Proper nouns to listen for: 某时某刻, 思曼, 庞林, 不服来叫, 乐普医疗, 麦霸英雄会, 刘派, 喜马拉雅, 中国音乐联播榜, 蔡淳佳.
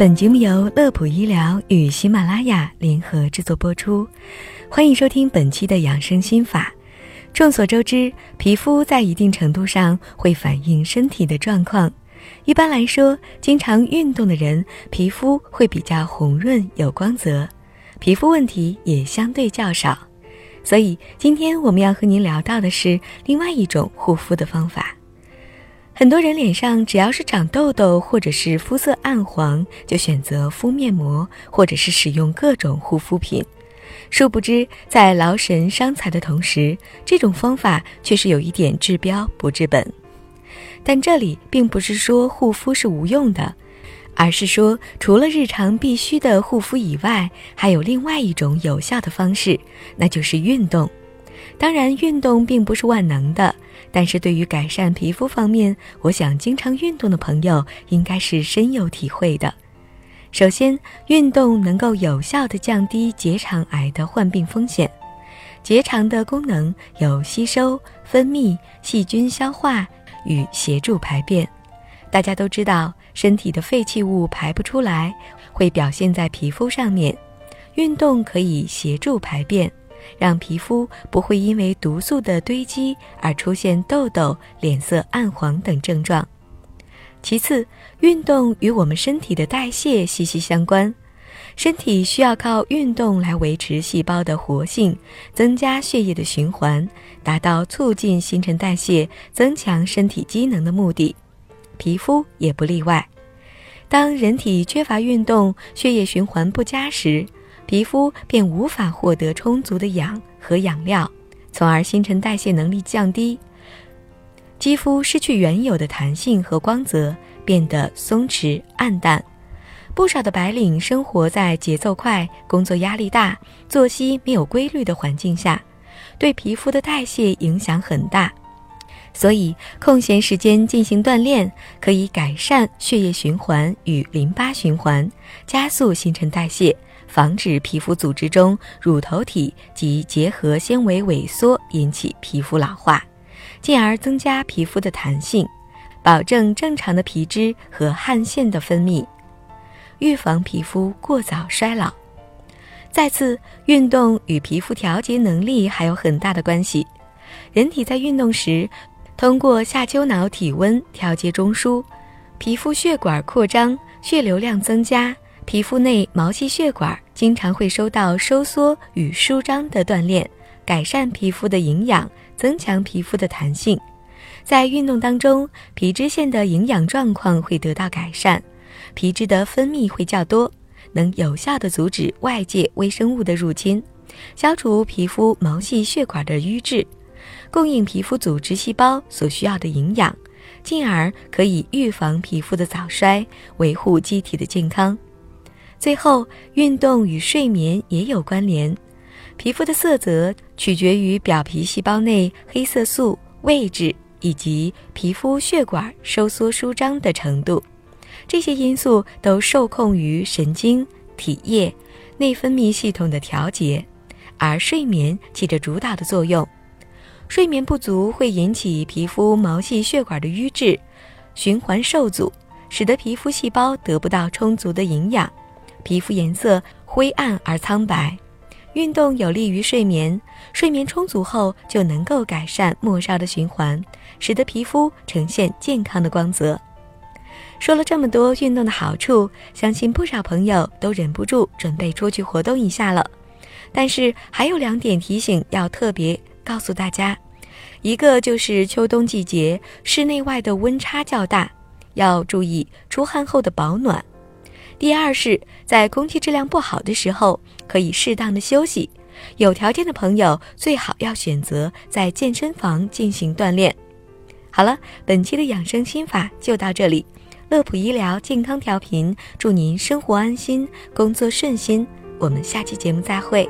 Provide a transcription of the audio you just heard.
本节目由乐普医疗与喜马拉雅联合制作播出，欢迎收听本期的养生心法。众所周知，皮肤在一定程度上会反映身体的状况。一般来说，经常运动的人皮肤会比较红润有光泽，皮肤问题也相对较少。所以今天我们要和您聊到的是另外一种护肤的方法。很多人脸上只要是长痘痘或者是肤色暗黄，就选择敷面膜或者是使用各种护肤品，殊不知在劳神伤财的同时，这种方法却是有一点治标不治本。但这里并不是说护肤是无用的，而是说除了日常必须的护肤以外，还有另外一种有效的方式，那就是运动。当然运动并不是万能的，但是对于改善皮肤方面，我想经常运动的朋友应该是深有体会的。首先，运动能够有效地降低结肠癌的患病风险。结肠的功能有吸收、分泌、细菌消化与协助排便。大家都知道，身体的废弃物排不出来，会表现在皮肤上面。运动可以协助排便，让皮肤不会因为毒素的堆积而出现痘痘、脸色暗黄等症状。其次，运动与我们身体的代谢息息相关。身体需要靠运动来维持细胞的活性，增加血液的循环，达到促进新陈代谢、增强身体机能的目的。皮肤也不例外。当人体缺乏运动，血液循环不佳时，皮肤便无法获得充足的氧和养料，从而新陈代谢能力降低，肌肤失去原有的弹性和光泽，变得松弛暗淡。不少的白领生活在节奏快、工作压力大、作息没有规律的环境下，对皮肤的代谢影响很大。所以空闲时间进行锻炼，可以改善血液循环与淋巴循环，加速新陈代谢，防止皮肤组织中乳头体及结核纤维萎缩引起皮肤老化，进而增加皮肤的弹性，保证正常的皮脂和汗腺的分泌，预防皮肤过早衰老。再次，运动与皮肤调节能力还有很大的关系。人体在运动时，通过下丘脑体温调节中枢，皮肤血管扩张，血流量增加，皮肤内毛细血管经常会受到收缩与舒张的锻炼，改善皮肤的营养，增强皮肤的弹性。在运动当中，皮脂腺的营养状况会得到改善，皮脂的分泌会较多，能有效地阻止外界微生物的入侵，消除皮肤毛细血管的瘀滞，供应皮肤组织细胞所需要的营养，进而可以预防皮肤的早衰，维护机体的健康。最后，运动与睡眠也有关联。皮肤的色泽取决于表皮细胞内黑色素位置以及皮肤血管收缩舒张的程度，这些因素都受控于神经、体液、内分泌系统的调节，而睡眠起着主导的作用。睡眠不足会引起皮肤毛细血管的瘀滞，循环受阻，使得皮肤细胞得不到充足的营养，皮肤颜色灰暗而苍白。运动有利于睡眠，睡眠充足后就能够改善末梢的循环，使得皮肤呈现健康的光泽。说了这么多运动的好处，相信不少朋友都忍不住准备出去活动一下了。但是还有两点提醒要特别告诉大家，一个就是秋冬季节室内外的温差较大，要注意出汗后的保暖。第二是在空气质量不好的时候，可以适当的休息，有条件的朋友最好要选择在健身房进行锻炼。好了，本期的养生心法就到这里。乐普医疗健康调频，祝您生活安心，工作顺心，我们下期节目再会。